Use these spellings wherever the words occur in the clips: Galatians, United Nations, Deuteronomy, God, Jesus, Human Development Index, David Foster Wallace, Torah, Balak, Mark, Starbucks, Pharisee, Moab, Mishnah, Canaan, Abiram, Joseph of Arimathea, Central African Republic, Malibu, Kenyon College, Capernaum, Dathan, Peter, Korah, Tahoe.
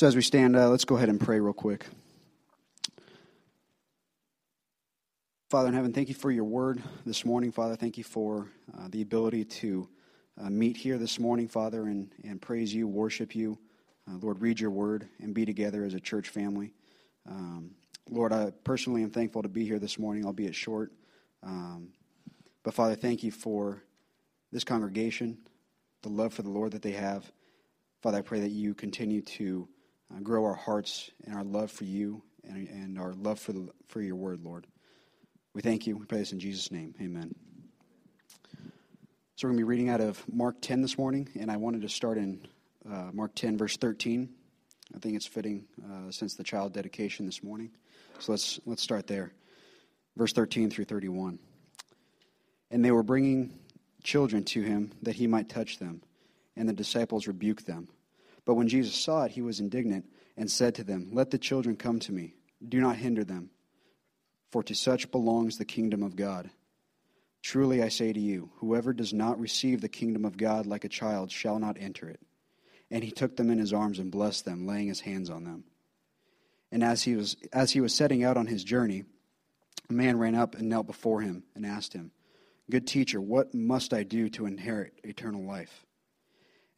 So as we stand, let's go ahead and pray real quick. Father in heaven, thank you for your word this morning, Father. Thank you for the ability to meet here this morning, Father, and praise you, worship you. Lord, read your word and be together as a church family. Lord, I personally am thankful to be here this morning, albeit short. But Father, thank you for this congregation, the love for the Lord that they have. Father, I pray that you continue to grow our hearts and our love for you and our love for your word, Lord. We thank you. We pray this in Jesus' name. Amen. So we're going to be reading out of Mark 10 this morning, and I wanted to start in Mark 10, verse 13. I think it's fitting since the child dedication this morning. So let's start there. Verse 13 through 31. And they were bringing children to him that he might touch them, and the disciples rebuked them. But when Jesus saw it, he was indignant and said to them, "Let the children come to me. Do not hinder them. For to such belongs the kingdom of God. Truly I say to you, whoever does not receive the kingdom of God like a child shall not enter it." And he took them in his arms and blessed them, laying his hands on them. And as he was setting out on his journey, a man ran up and knelt before him and asked him, "Good teacher, what must I do to inherit eternal life?"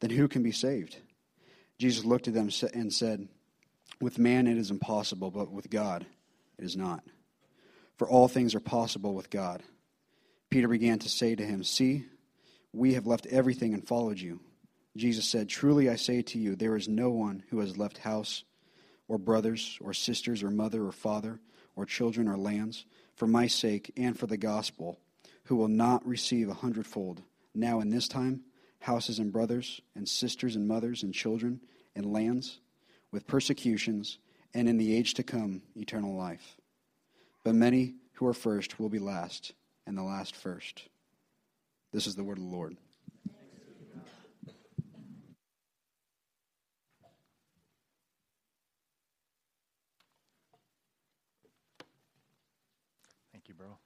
"Then who can be saved?" Jesus looked at them and said, "With man it is impossible, but with God it is not. For all things are possible with God." Peter began to say to him, "See, we have left everything and followed you." Jesus said, "Truly I say to you, there is no one who has left house or brothers or sisters or mother or father or children or lands for my sake and for the gospel, who will not receive 100-fold now in this time houses and brothers and sisters and mothers and children and lands, with persecutions, and in the age to come, eternal life. But many who are first will be last, and the last first." This is the word of the Lord. Thank you, bro.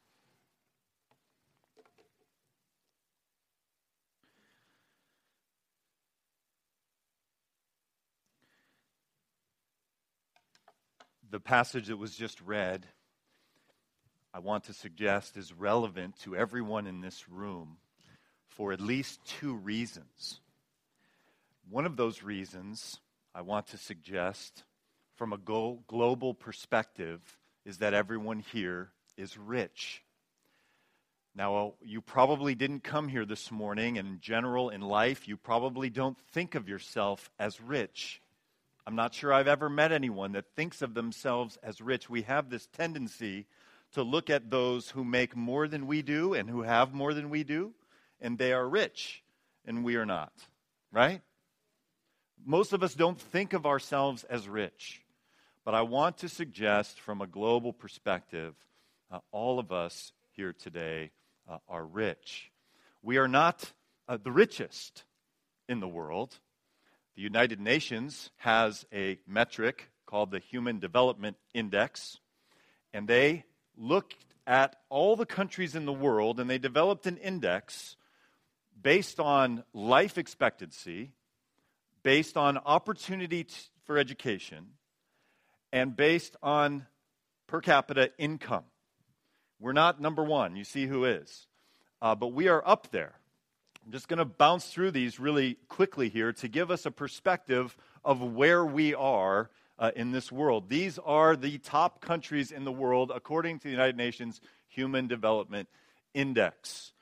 The passage that was just read, I want to suggest, is relevant to everyone in this room for at least two reasons. One of those reasons, I want to suggest, from a global perspective, is that everyone here is rich. Now, you probably didn't come here this morning, and in general in life, you probably don't think of yourself as rich. I'm not sure I've ever met anyone that thinks of themselves as rich. We have this tendency to look at those who make more than we do and who have more than we do, and they are rich, and we are not, right? Most of us don't think of ourselves as rich, but I want to suggest from a global perspective, all of us here today are rich. We are not the richest in the world. The United Nations has a metric called the Human Development Index, and they looked at all the countries in the world, and they developed an index based on life expectancy, based on opportunity for education, and based on per capita income. We're not number one. You see who is. But we are up there. I'm just going to bounce through these really quickly here to give us a perspective of where we are in this world. These are the top countries in the world according to the United Nations Human Development Index.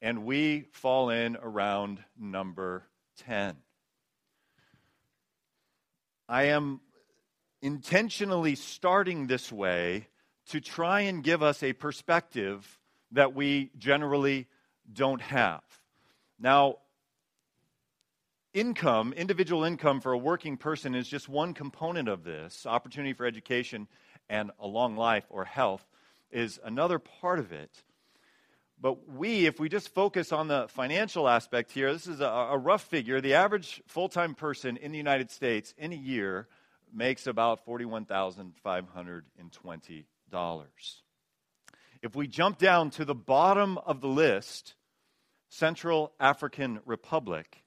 And we fall in around number 10. I am intentionally starting this way to try and give us a perspective that we generally don't have. Now, income, individual income for a working person is just one component of this. Opportunity for education and a long life or health is another part of it. But if we just focus on the financial aspect here, this is a rough figure. The average full-time person in the United States in a year makes about $41,520. If we jump down to the bottom of the list, Central African Republic,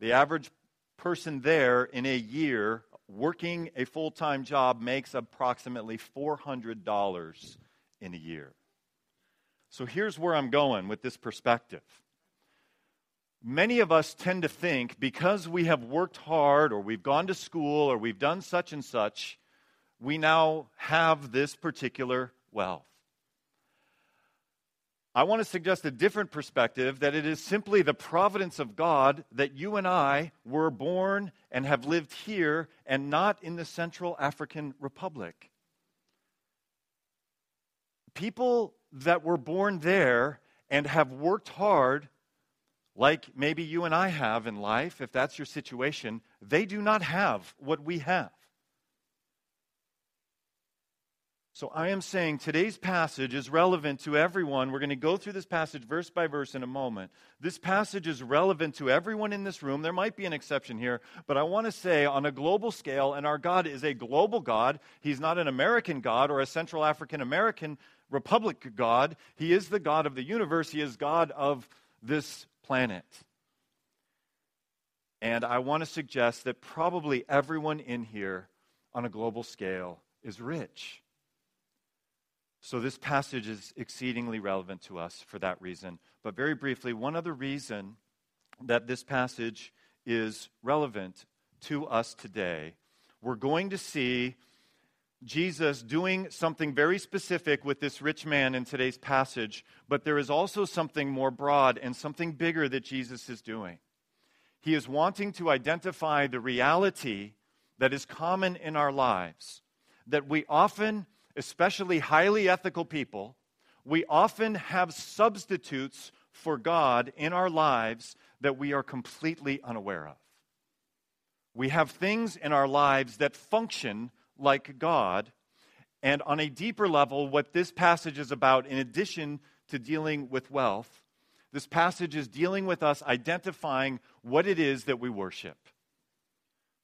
the average person there in a year working a full-time job makes approximately $400 in a year. So here's where I'm going with this perspective. Many of us tend to think because we have worked hard or we've gone to school or we've done such and such, we now have this particular wealth. I want to suggest a different perspective, that it is simply the providence of God that you and I were born and have lived here and not in the Central African Republic. People that were born there and have worked hard, like maybe you and I have in life, if that's your situation, they do not have what we have. So I am saying today's passage is relevant to everyone. We're going to go through this passage verse by verse in a moment. This passage is relevant to everyone in this room. There might be an exception here, but I want to say on a global scale, and our God is a global God. He's not an American God or a Central African American Republic God. He is the God of the universe. He is God of this planet. And I want to suggest that probably everyone in here on a global scale is rich. So this passage is exceedingly relevant to us for that reason. But very briefly, one other reason that this passage is relevant to us today, we're going to see Jesus doing something very specific with this rich man in today's passage, but there is also something more broad and something bigger that Jesus is doing. He is wanting to identify the reality that is common in our lives, that we often, especially highly ethical people, we often have substitutes for God in our lives that we are completely unaware of. We have things in our lives that function like God, and on a deeper level, what this passage is about, in addition to dealing with wealth, this passage is dealing with us identifying what it is that we worship.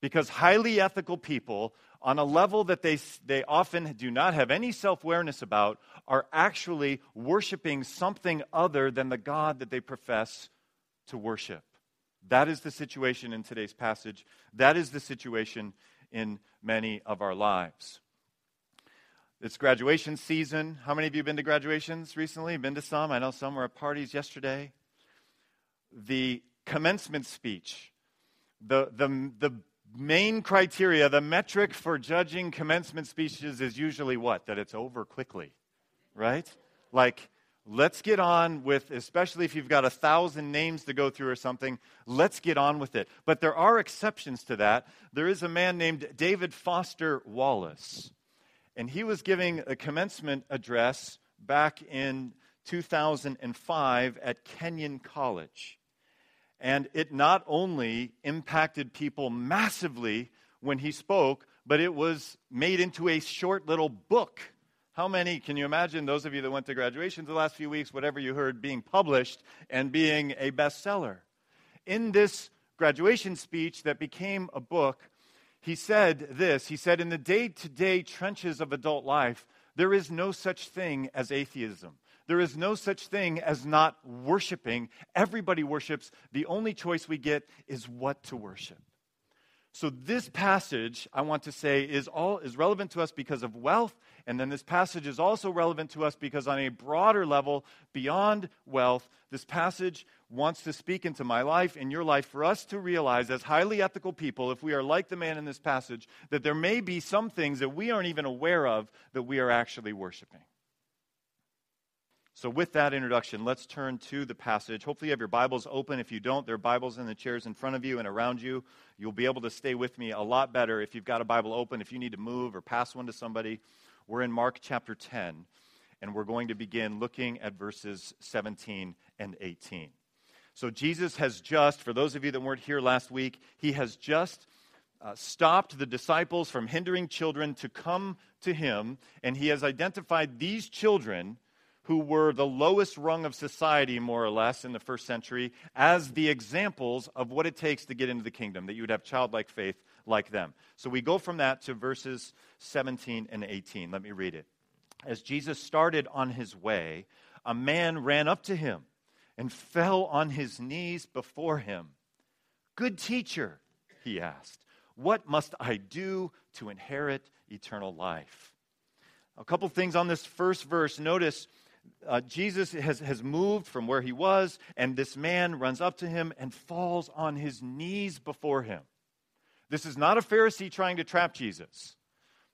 Because highly ethical people, on a level that they often do not have any self-awareness about, are actually worshiping something other than the God that they profess to worship. That is the situation in today's passage. That is the situation in many of our lives. It's graduation season. How many of you have been to graduations recently? Been to some? I know some were at parties yesterday. The commencement speech, the main criteria, the metric for judging commencement speeches is usually what? That it's over quickly, right? Like, let's get on with, especially if you've got 1,000 names to go through or something, let's get on with it. But there are exceptions to that. There is a man named David Foster Wallace, and he was giving a commencement address back in 2005 at Kenyon College. And it not only impacted people massively when he spoke, but it was made into a short little book. How many, can you imagine, those of you that went to graduations the last few weeks, whatever you heard being published and being a bestseller? In this graduation speech that became a book, he said this. He said, "In the day-to-day trenches of adult life, there is no such thing as atheism. There is no such thing as not worshiping. Everybody worships. The only choice we get is what to worship." So this passage, I want to say, is relevant to us because of wealth, and then this passage is also relevant to us because on a broader level, beyond wealth, this passage wants to speak into my life and your life for us to realize as highly ethical people, if we are like the man in this passage, that there may be some things that we aren't even aware of that we are actually worshiping. So with that introduction, let's turn to the passage. Hopefully you have your Bibles open. If you don't, there are Bibles in the chairs in front of you and around you. You'll be able to stay with me a lot better if you've got a Bible open. If you need to move or pass one to somebody, we're in Mark chapter 10, and we're going to begin looking at verses 17 and 18. So Jesus has just, for those of you that weren't here last week, he has just stopped the disciples from hindering children to come to him, and he has identified these children who were the lowest rung of society, more or less, in the first century, as the examples of what it takes to get into the kingdom, that you would have childlike faith like them. So we go from that to verses 17 and 18. Let me read it. As Jesus started on his way, a man ran up to him and fell on his knees before him. "Good teacher," he asked, "what must I do to inherit eternal life?" A couple things on this first verse. Notice, Jesus has moved from where he was, and this man runs up to him and falls on his knees before him. This is not a Pharisee trying to trap Jesus.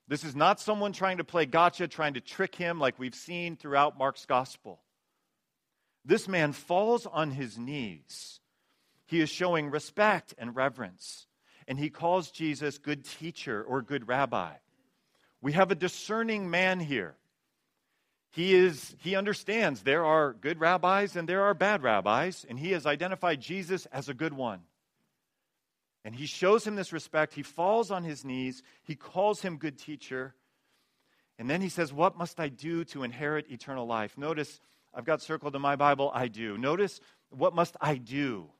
This is not someone trying to play gotcha, trying to trick him like we've seen throughout Mark's gospel. This man falls on his knees. He is showing respect and reverence, and he calls Jesus good teacher or good rabbi. We have a discerning man here. He understands there are good rabbis and there are bad rabbis, and he has identified Jesus as a good one. And he shows him this respect. He falls on his knees. He calls him good teacher. And then he says, "What must I do to inherit eternal life?" Notice, I've got circled in my Bible, "I do." Notice, what must I do?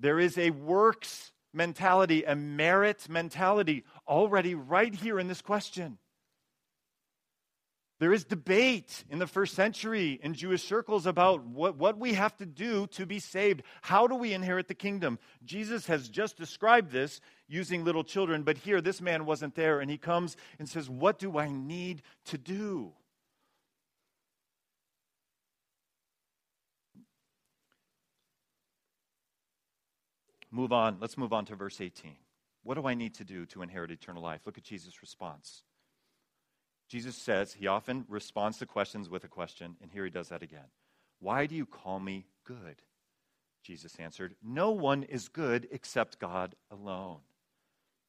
There is a works mentality, a merit mentality already right here in this question. There is debate in the first century in Jewish circles about what we have to do to be saved. How do we inherit the kingdom? Jesus has just described this using little children, but here this man wasn't there, and he comes and says, "What do I need to do?" Move on. Let's move on to verse 18. What do I need to do to inherit eternal life? Look at Jesus' response. Jesus says, he often responds to questions with a question, and here he does that again. "Why do you call me good?" Jesus answered, "No one is good except God alone."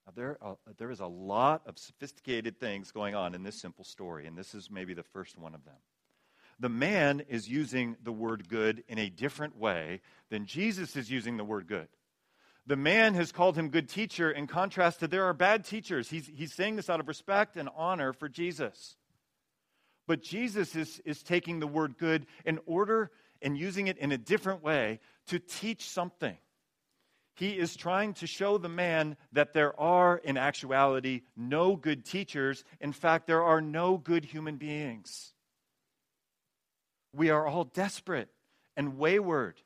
Now, there is a lot of sophisticated things going on in this simple story, and this is maybe the first one of them. The man is using the word good in a different way than Jesus is using the word good. The man has called him good teacher in contrast to there are bad teachers. He's saying this out of respect and honor for Jesus. But Jesus is taking the word good in order and using it in a different way to teach something. He is trying to show the man that there are, in actuality, no good teachers. In fact, there are no good human beings. We are all desperate and wayward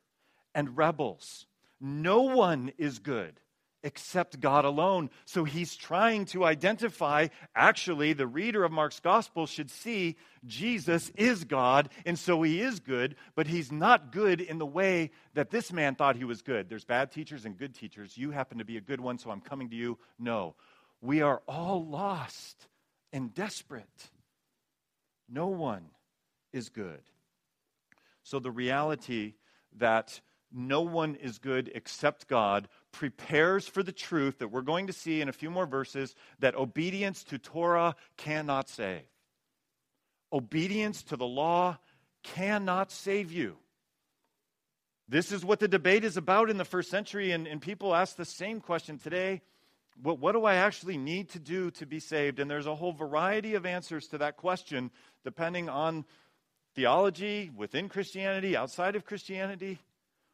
and rebels. No one is good except God alone. So he's trying to identify, actually, the reader of Mark's gospel should see Jesus is God, and so he is good, but he's not good in the way that this man thought he was good. There's bad teachers and good teachers. You happen to be a good one, so I'm coming to you. No, we are all lost and desperate. No one is good. So the reality that no one is good except God prepares for the truth that we're going to see in a few more verses, that obedience to Torah cannot save. Obedience to the law cannot save you. This is what the debate is about in the first century, and people ask the same question today. What do I actually need to do to be saved? And there's a whole variety of answers to that question, depending on theology, within Christianity, outside of Christianity.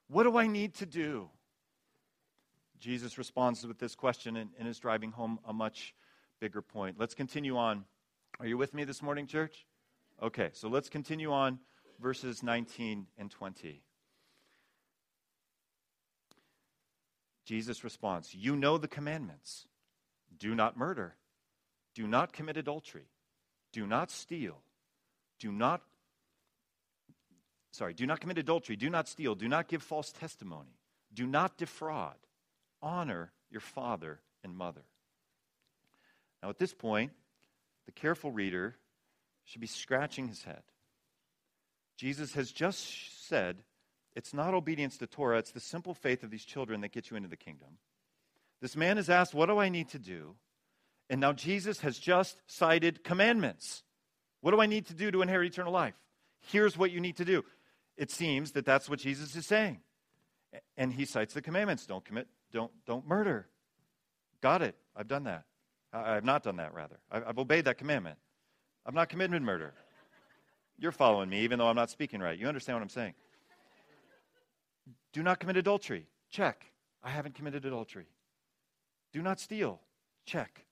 What do I need to do? Jesus responds with this question and is driving home a much bigger point. Let's continue on. Are you with me this morning, church? Okay, so let's continue on verses 19 and 20. Jesus' response, you know the commandments. Do not murder. Do not commit adultery. Do not steal. Do not commit adultery. Do not steal. Do not give false testimony. Do not defraud. Honor your father and mother. Now at this point, the careful reader should be scratching his head. Jesus has just said, it's not obedience to Torah, it's the simple faith of these children that gets you into the kingdom. This man is asked, what do I need to do? And now Jesus has just cited commandments. What do I need to do to inherit eternal life? Here's what you need to do. It seems that that's what Jesus is saying. And he cites the commandments. Don't commit, don't murder. Got it. I've done that. I've not done that, rather. I've obeyed that commandment. I've not committed murder. You're following me, even though I'm not speaking right. You understand what I'm saying. Do not commit adultery. Check. I haven't committed adultery. Do not steal. Check.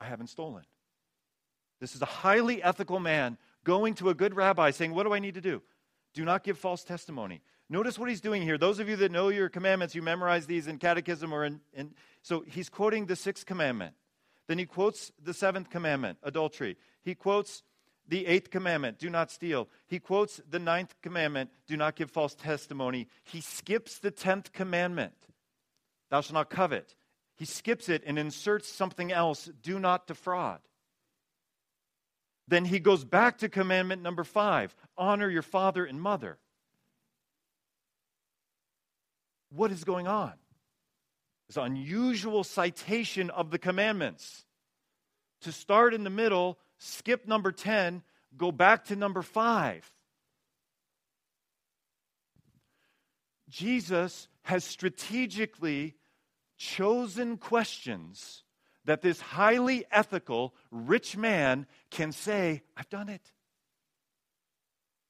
I haven't stolen. This is a highly ethical man going to a good rabbi saying, what do I need to do? Do not give false testimony. Notice what he's doing here. Those of you that know your commandments, you memorize these in catechism or in so he's quoting the sixth commandment. Then he quotes the seventh commandment, adultery. He quotes the eighth commandment, do not steal. He quotes the ninth commandment, do not give false testimony. He skips the 10th commandment, thou shalt not covet. He skips it and inserts something else, do not defraud. Then he goes back to commandment number 5, honor your father and mother. What is going on? This unusual citation of the commandments. To start in the middle, skip number 10, go back to number 5. Jesus has strategically chosen questions that this highly ethical, rich man can say, I've done it.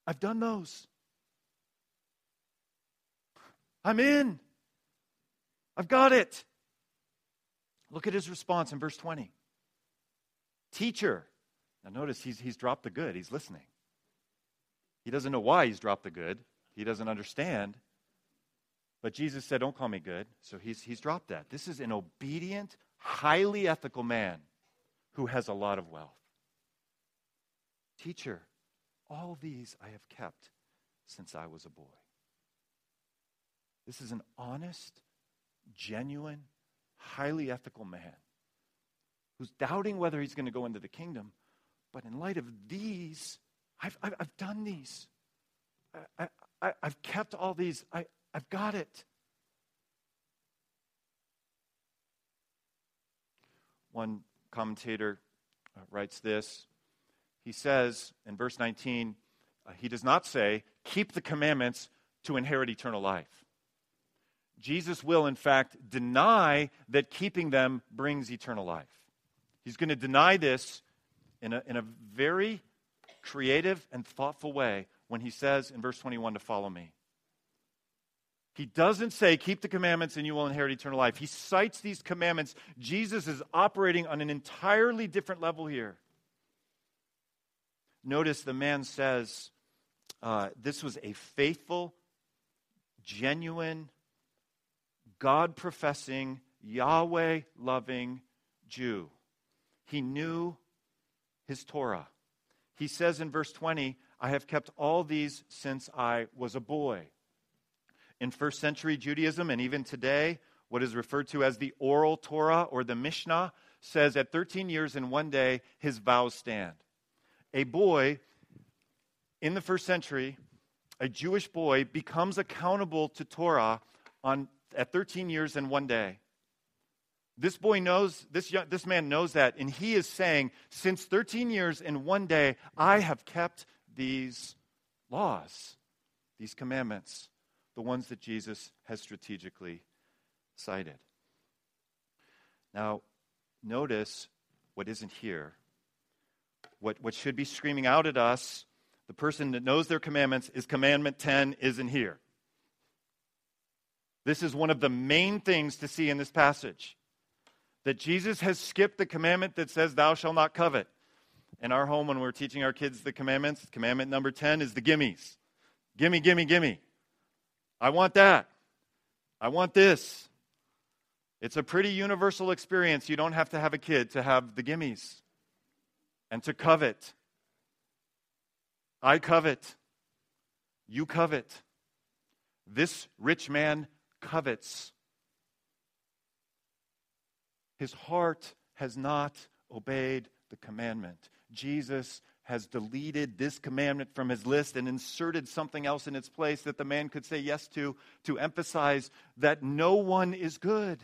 I've done those. I'm in. I've got it. Look at his response in verse 20. Teacher. Now notice he's dropped the good. He's listening. He doesn't know why he's dropped the good. He doesn't understand. But Jesus said, don't call me good. So he's dropped that. This is an obedient, highly ethical man who has a lot of wealth. Teacher, all these I have kept since I was a boy. This is an honest, genuine, highly ethical man who's doubting whether he's going to go into the kingdom. But in light of these, I've done these. I've kept all these. I've got it. One commentator writes this. He says in verse 19, he does not say, keep the commandments to inherit eternal life. Jesus will, in fact, deny that keeping them brings eternal life. He's going to deny this in a very creative and thoughtful way when he says in verse 21 to follow me. He doesn't say, keep the commandments and you will inherit eternal life. He cites these commandments. Jesus is operating on an entirely different level here. Notice the man says, this was a faithful, genuine, God-professing, Yahweh-loving Jew. He knew his Torah. He says in verse 20, I have kept all these since I was a boy. In first century Judaism, and even today, what is referred to as the oral Torah or the Mishnah says at 13 years and one day, his vows stand. A boy in the first century, a Jewish boy, becomes accountable to Torah at 13 years and one day. This boy knows, this man knows that, and he is saying, since 13 years and one day, I have kept these laws, these commandments. The ones that Jesus has strategically cited. Now, notice what isn't here. What should be screaming out at us, the person that knows their commandments, is commandment 10 isn't here. This is one of the main things to see in this passage. That Jesus has skipped the commandment that says, thou shalt not covet. In our home, when we're teaching our kids the commandments, commandment number 10 is the gimmies. Gimme, gimme, gimme. I want that. I want this. It's a pretty universal experience. You don't have to have a kid to have the gimmies and to covet. I covet. You covet. This rich man covets. His heart has not obeyed the commandment. Jesus has deleted this commandment from his list and inserted something else in its place that the man could say yes to emphasize that no one is good.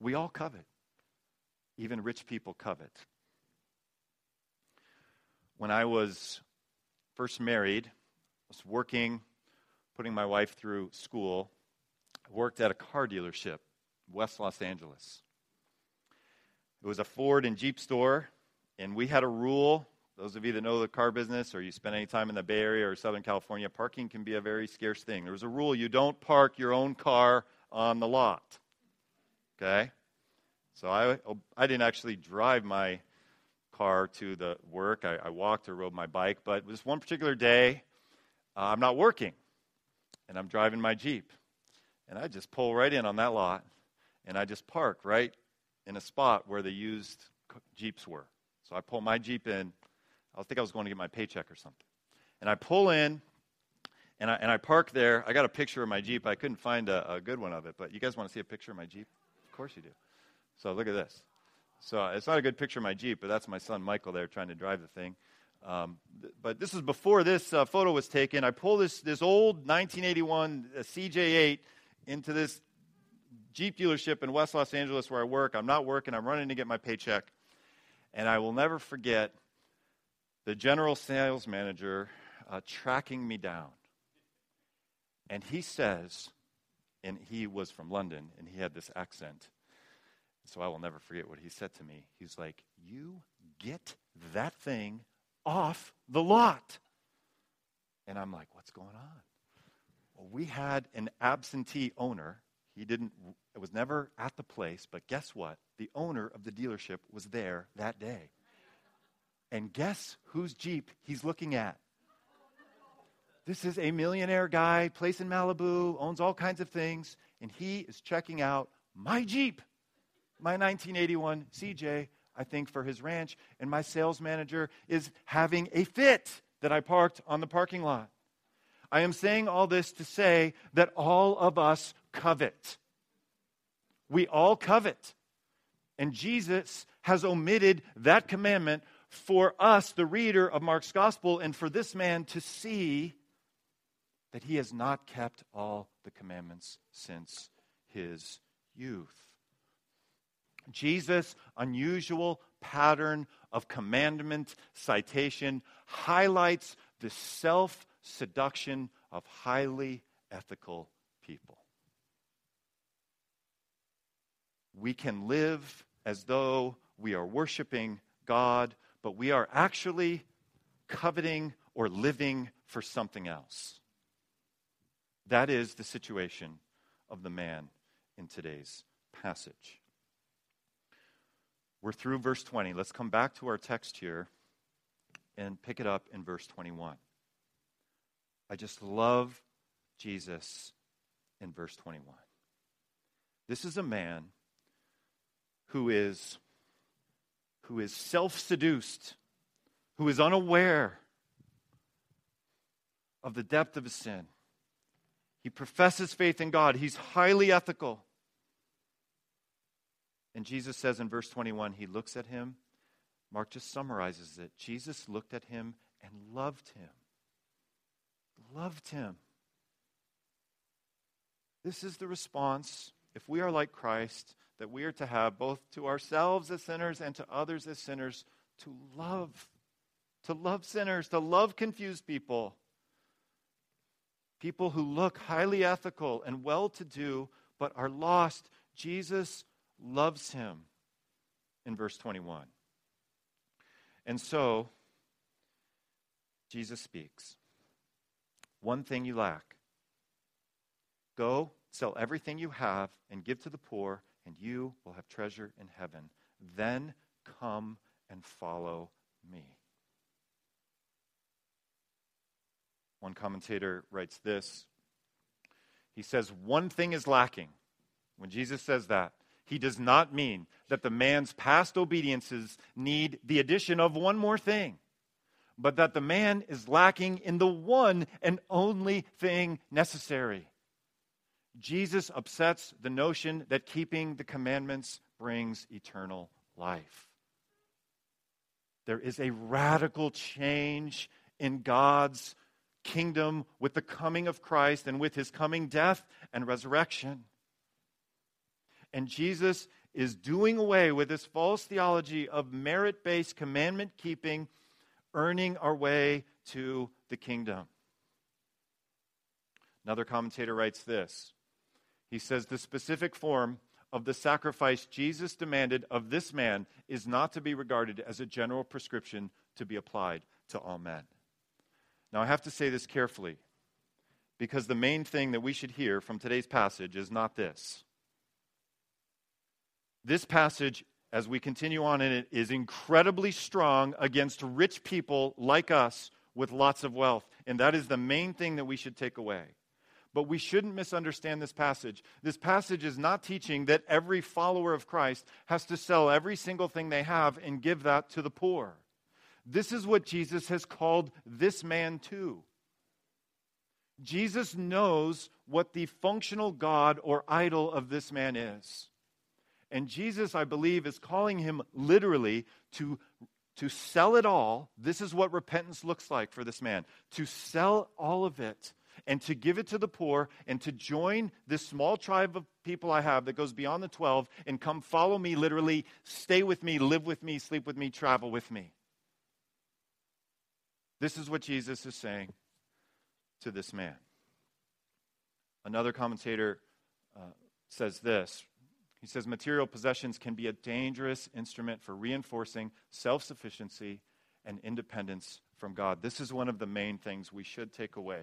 We all covet. Even rich people covet. When I was first married, I was working, putting my wife through school. I worked at a car dealership, West Los Angeles. It was a Ford and Jeep store, and we had a rule. Those of you that know the car business or you spend any time in the Bay Area or Southern California, parking can be a very scarce thing. There was a rule: you don't park your own car on the lot. Okay? So I didn't actually drive my car to the work. I walked or rode my bike. But this one particular day, I'm not working, and I'm driving my Jeep. And I just pull right in on that lot, and I just park right in a spot where the used Jeeps were. So I pull my Jeep in. I think I was going to get my paycheck or something. And I pull in, and I park there. I got a picture of my Jeep. I couldn't find a good one of it, but you guys want to see a picture of my Jeep? Of course you do. So look at this. So it's not a good picture of my Jeep, but that's my son Michael there trying to drive the thing. But this is before this photo was taken. I pull this old 1981 CJ8 into this Jeep dealership in West Los Angeles where I work. I'm not working. I'm running to get my paycheck. And I will never forget the general sales manager tracking me down. And he says, and he was from London, and he had this accent. So I will never forget what he said to me. He's like, "You get that thing off the lot." And I'm like, "What's going on?" Well, we had an absentee owner. It was never at the place, but guess what? The owner of the dealership was there that day. And guess whose Jeep he's looking at? This is a millionaire guy, place in Malibu, owns all kinds of things, and he is checking out my Jeep. My 1981 CJ, I think, for his ranch, and my sales manager is having a fit that I parked on the parking lot. I am saying all this to say that all of us covet. We all covet. And Jesus has omitted that commandment for us, the reader of Mark's gospel, and for this man to see that he has not kept all the commandments since his youth. Jesus' unusual pattern of commandment citation highlights the self-seduction of highly ethical people. We can live as though we are worshiping God, but we are actually coveting or living for something else. That is the situation of the man in today's passage. We're through verse 20. Let's come back to our text here and pick it up in verse 21. I just love Jesus in verse 21. This is a man who is self-seduced, who is unaware of the depth of his sin. He professes faith in God. He's highly ethical. And Jesus says in verse 21, he looks at him. Mark just summarizes it. Jesus looked at him and loved him. Loved him. This is the response, if we are like Christ, that we are to have both to ourselves as sinners and to others as sinners, to love sinners, to love confused people. People who look highly ethical and well-to-do but are lost. Jesus loves him in verse 21. And so, Jesus speaks. "One thing you lack. Go, sell everything you have and give to the poor, and you will have treasure in heaven. Then come and follow me." One commentator writes this. He says one thing is lacking. When Jesus says that, he does not mean that the man's past obediences need the addition of one more thing, but that the man is lacking in the one and only thing necessary. Jesus upsets the notion that keeping the commandments brings eternal life. There is a radical change in God's kingdom with the coming of Christ and with his coming death and resurrection. And Jesus is doing away with this false theology of merit-based commandment keeping, earning our way to the kingdom. Another commentator writes this. He says, the specific form of the sacrifice Jesus demanded of this man is not to be regarded as a general prescription to be applied to all men. Now, I have to say this carefully, because the main thing that we should hear from today's passage is not this. This passage, as we continue on in it, is incredibly strong against rich people like us with lots of wealth. And that is the main thing that we should take away. But we shouldn't misunderstand this passage. This passage is not teaching that every follower of Christ has to sell every single thing they have and give that to the poor. This is what Jesus has called this man to. Jesus knows what the functional god or idol of this man is. And Jesus, I believe, is calling him literally to sell it all. This is what repentance looks like for this man. To sell all of it and to give it to the poor and to join this small tribe of people I have that goes beyond the 12 and come follow me, literally, stay with me, live with me, sleep with me, travel with me. This is what Jesus is saying to this man. Another commentator says this. He says, material possessions can be a dangerous instrument for reinforcing self-sufficiency and independence from God. This is one of the main things we should take away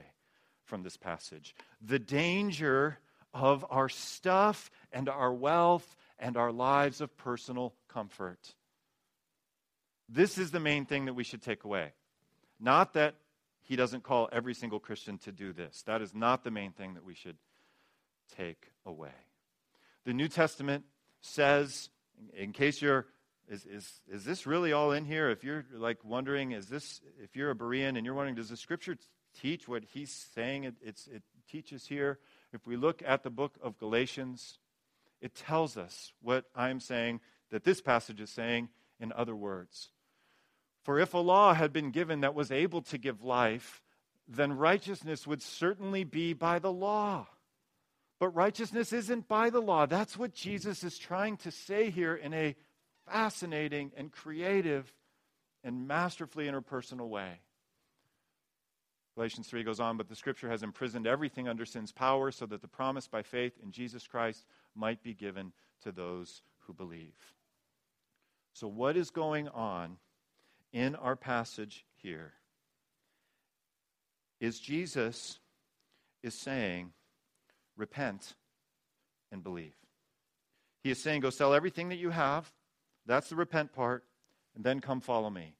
from this passage. The danger of our stuff and our wealth and our lives of personal comfort. This is the main thing that we should take away. Not that he doesn't call every single Christian to do this. That is not the main thing that we should take away. The New Testament says, in case you're, is this really all in here? If you're like wondering, is this, if you're a Berean and you're wondering, does the scripture teach what he's saying it teaches here? If we look at the book of Galatians, it tells us what I'm saying, that this passage is saying in other words. For if a law had been given that was able to give life, then righteousness would certainly be by the law. But righteousness isn't by the law. That's what Jesus is trying to say here in a fascinating and creative and masterfully interpersonal way. Galatians 3 goes on, but the scripture has imprisoned everything under sin's power so that the promise by faith in Jesus Christ might be given to those who believe. So what is going on in our passage here is Jesus is saying, repent and believe. He is saying, go sell everything that you have. That's the repent part. And then come follow me.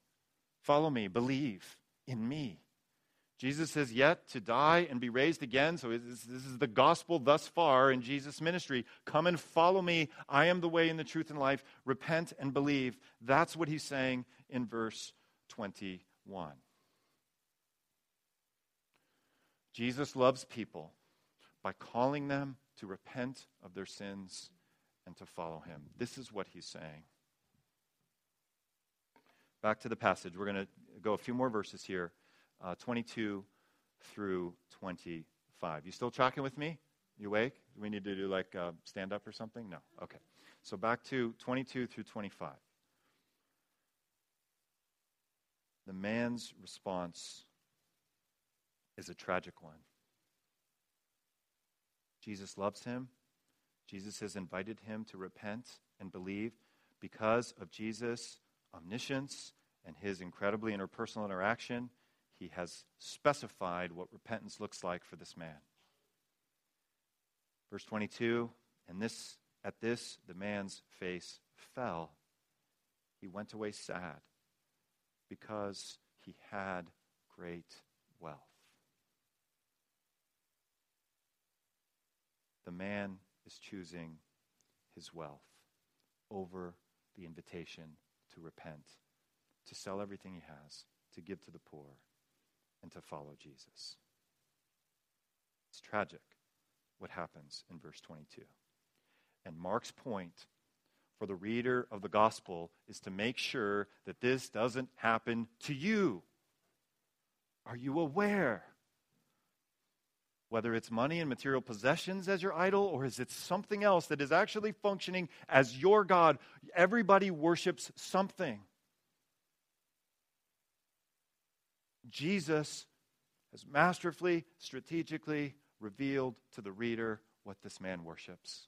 Follow me. Believe in me. Jesus is yet to die and be raised again. So this is the gospel thus far in Jesus' ministry. Come and follow me. I am the way and the truth and life. Repent and believe. That's what he's saying in verse 21. Jesus loves people by calling them to repent of their sins and to follow him. This is what he's saying. Back to the passage. We're going to go a few more verses here. 22 through 25. You still tracking with me? You awake? Do we need to do like stand up or something? No. Okay. So back to 22 through 25. The man's response is a tragic one. Jesus loves him. Jesus has invited him to repent and believe because of Jesus' omniscience and his incredibly interpersonal interaction. He has specified what repentance looks like for this man. Verse 22, At this, the man's face fell. He went away sad because he had great wealth. man is choosing his wealth over the invitation to repent, to sell everything he has, to give to the poor, and to follow Jesus. It's tragic what happens in verse 22. And Mark's point for the reader of the gospel is to make sure that this doesn't happen to you. Are you aware? Whether it's money and material possessions as your idol, or is it something else that is actually functioning as your God? Everybody worships something. Jesus has masterfully, strategically revealed to the reader what this man worships.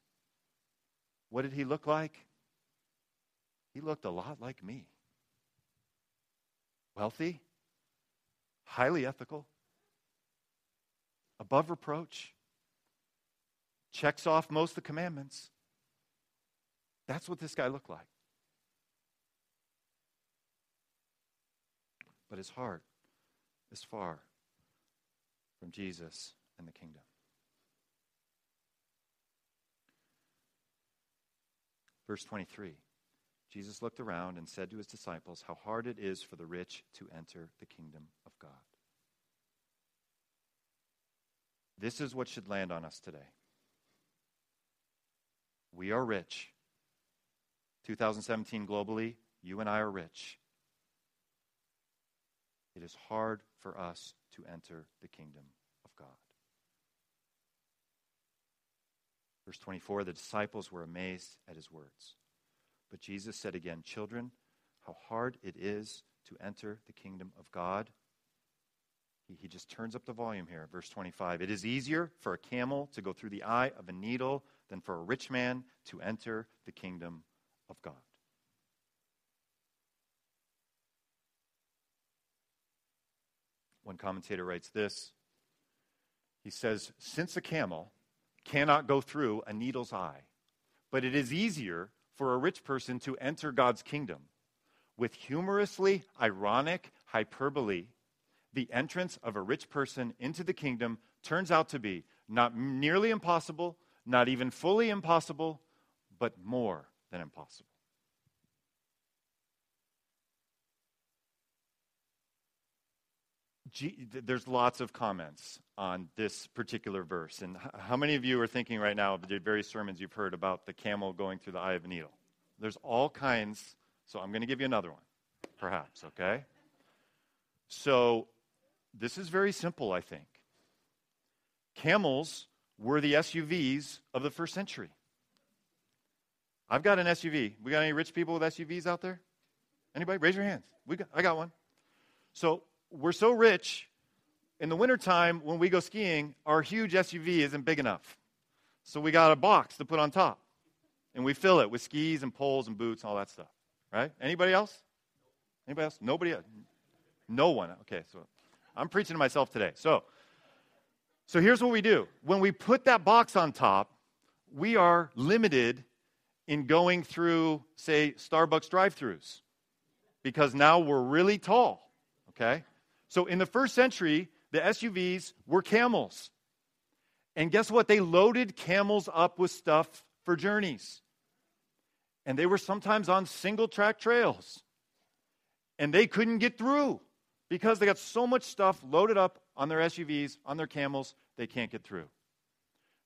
What did he look like? He looked a lot like me. Wealthy, highly ethical, above reproach, checks off most of the commandments. That's what this guy looked like. But his heart is far from Jesus and the kingdom. Verse 23, Jesus looked around and said to his disciples, how hard it is for the rich to enter the kingdom of God. This is what should land on us today. We are rich. 2017 globally, you and I are rich. It is hard for us to enter the kingdom of God. Verse 24, the disciples were amazed at his words. But Jesus said again, children, how hard it is to enter the kingdom of God. He just turns up the volume here. Verse 25, it is easier for a camel to go through the eye of a needle than for a rich man to enter the kingdom of God. One commentator writes this. He says, since a camel cannot go through a needle's eye, but it is easier for a rich person to enter God's kingdom. With humorously ironic hyperbole, the entrance of a rich person into the kingdom turns out to be not nearly impossible, not even fully impossible, but more than impossible. There's lots of comments on this particular verse. And how many of you are thinking right now of the various sermons you've heard about the camel going through the eye of a needle? There's all kinds, so I'm going to give you another one, perhaps, okay? So this is very simple, I think. Camels were the SUVs of the first century. I've got an SUV. We got any rich people with SUVs out there? Anybody? Raise your hands. I got one. So we're so rich, in the wintertime when we go skiing, our huge SUV isn't big enough. So we got a box to put on top, and we fill it with skis and poles and boots and all that stuff, right? Anybody else? Anybody else? Nobody else? No one. Okay, so I'm preaching to myself today. So here's what we do. When we put that box on top, we are limited in going through, say, Starbucks drive-thrus, because now we're really tall, okay? So in the first century, the SUVs were camels. And guess what? They loaded camels up with stuff for journeys. And they were sometimes on single-track trails. And they couldn't get through, because they got so much stuff loaded up on their SUVs, on their camels, they can't get through.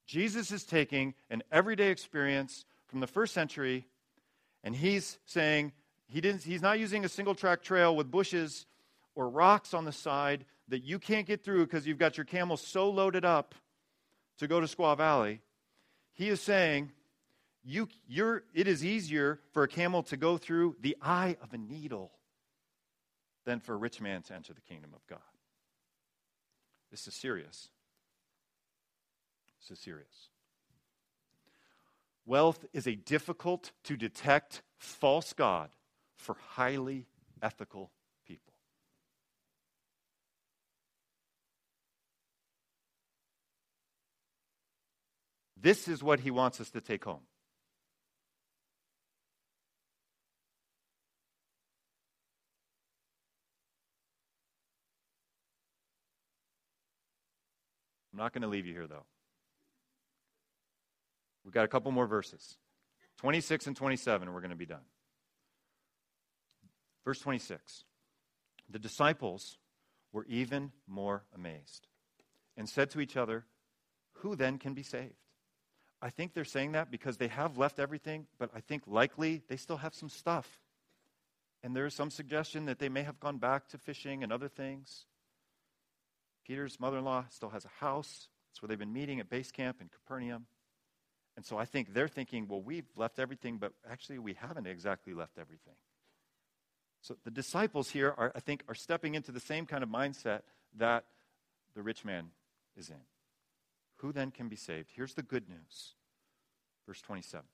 Jesus is taking an everyday experience from the first century, and he's saying he's not using a single-track trail with bushes or rocks on the side that you can't get through because you've got your camel so loaded up to go to Squaw Valley. He is saying it is easier for a camel to go through the eye of a needle than for a rich man to enter the kingdom of God. This is serious. This is serious. Wealth is a difficult to detect false god for highly ethical people. This is what he wants us to take home. I'm not going to leave you here, though. We've got a couple more verses. 26 and 27, and we're going to be done. Verse 26. The disciples were even more amazed and said to each other, "Who then can be saved?" I think they're saying that because they have left everything, but I think likely they still have some stuff. And there is some suggestion that they may have gone back to fishing and other things. Peter's mother-in-law still has a house. That's where they've been meeting at base camp in Capernaum. And so I think they're thinking, well, we've left everything, but actually we haven't exactly left everything. So the disciples here, are stepping into the same kind of mindset that the rich man is in. Who then can be saved? Here's the good news. Verse 27.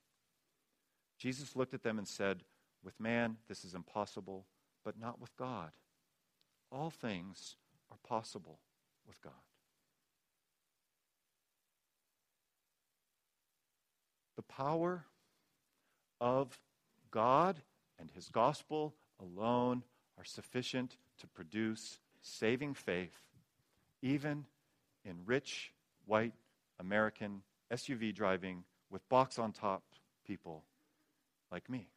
Jesus looked at them and said, "With man, this is impossible, but not with God. All things are possible with God." The power of God and his gospel alone are sufficient to produce saving faith, even in rich, white, American, SUV driving, with box on top people like me.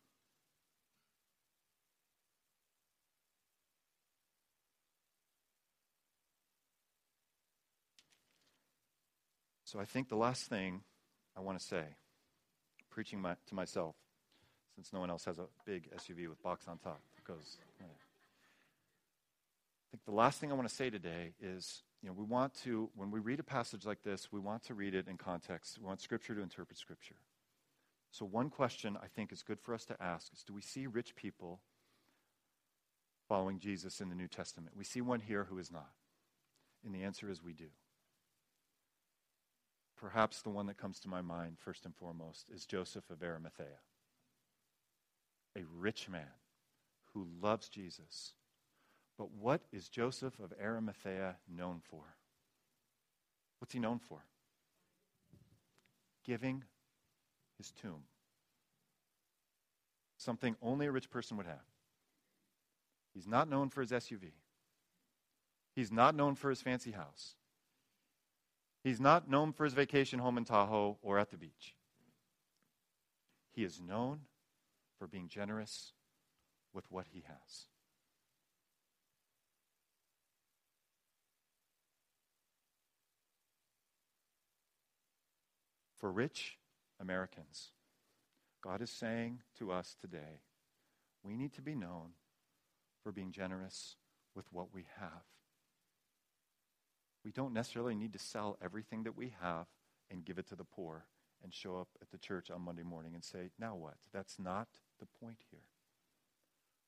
So I think the last thing I want to say, preaching to myself, since no one else has a big SUV with box on top, goes. Right. I think the last thing I want to say today is, we want to, when we read a passage like this, we want to read it in context. We want Scripture to interpret Scripture. So one question I think is good for us to ask is, do we see rich people following Jesus in the New Testament? We see one here who is not. And the answer is we do. Perhaps the one that comes to my mind first and foremost is Joseph of Arimathea, a rich man who loves Jesus. But what is Joseph of Arimathea known for? What's he known for? Giving his tomb. Something only a rich person would have. He's not known for his SUV. He's not known for his fancy house. He's not known for his vacation home in Tahoe or at the beach. He is known for being generous with what he has. For rich Americans, God is saying to us today, we need to be known for being generous with what we have. We don't necessarily need to sell everything that we have and give it to the poor and show up at the church on Monday morning and say, "Now what?" That's not the point here.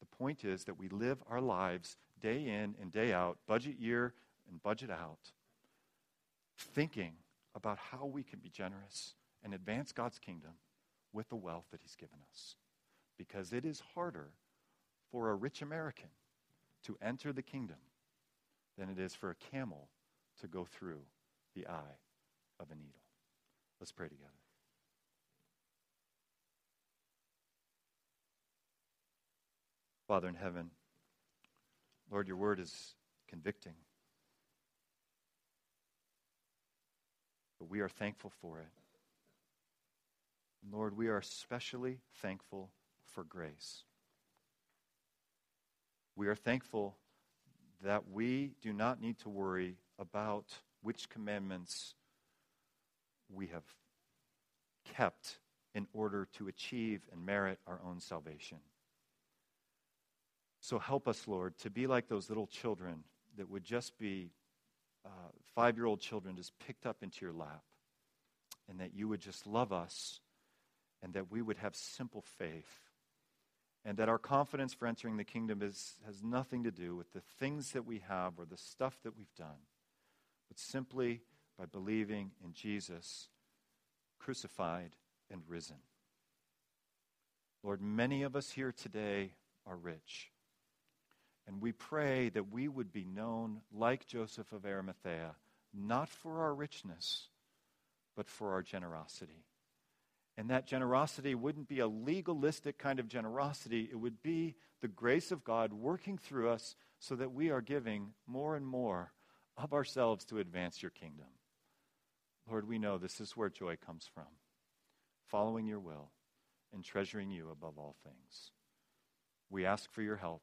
The point is that we live our lives day in and day out, budget year and budget out, thinking about how we can be generous and advance God's kingdom with the wealth that he's given us. Because it is harder for a rich American to enter the kingdom than it is for a camel to go through the eye of a needle. Let's pray together. Father in heaven, Lord, your word is convicting. But we are thankful for it. Lord, we are especially thankful for grace. We are thankful that we do not need to worry about which commandments we have kept in order to achieve and merit our own salvation. So help us, Lord, to be like those little children that would just be 5-year-old children just picked up into your lap, and that you would just love us, and that we would have simple faith, and that our confidence for entering the kingdom has nothing to do with the things that we have or the stuff that we've done, but simply by believing in Jesus, crucified and risen. Lord, many of us here today are rich. And we pray that we would be known like Joseph of Arimathea, not for our richness, but for our generosity. And that generosity wouldn't be a legalistic kind of generosity. It would be the grace of God working through us so that we are giving more and more of ourselves to advance your kingdom. Lord, we know this is where joy comes from. following your will, and treasuring you above all things. We ask for your help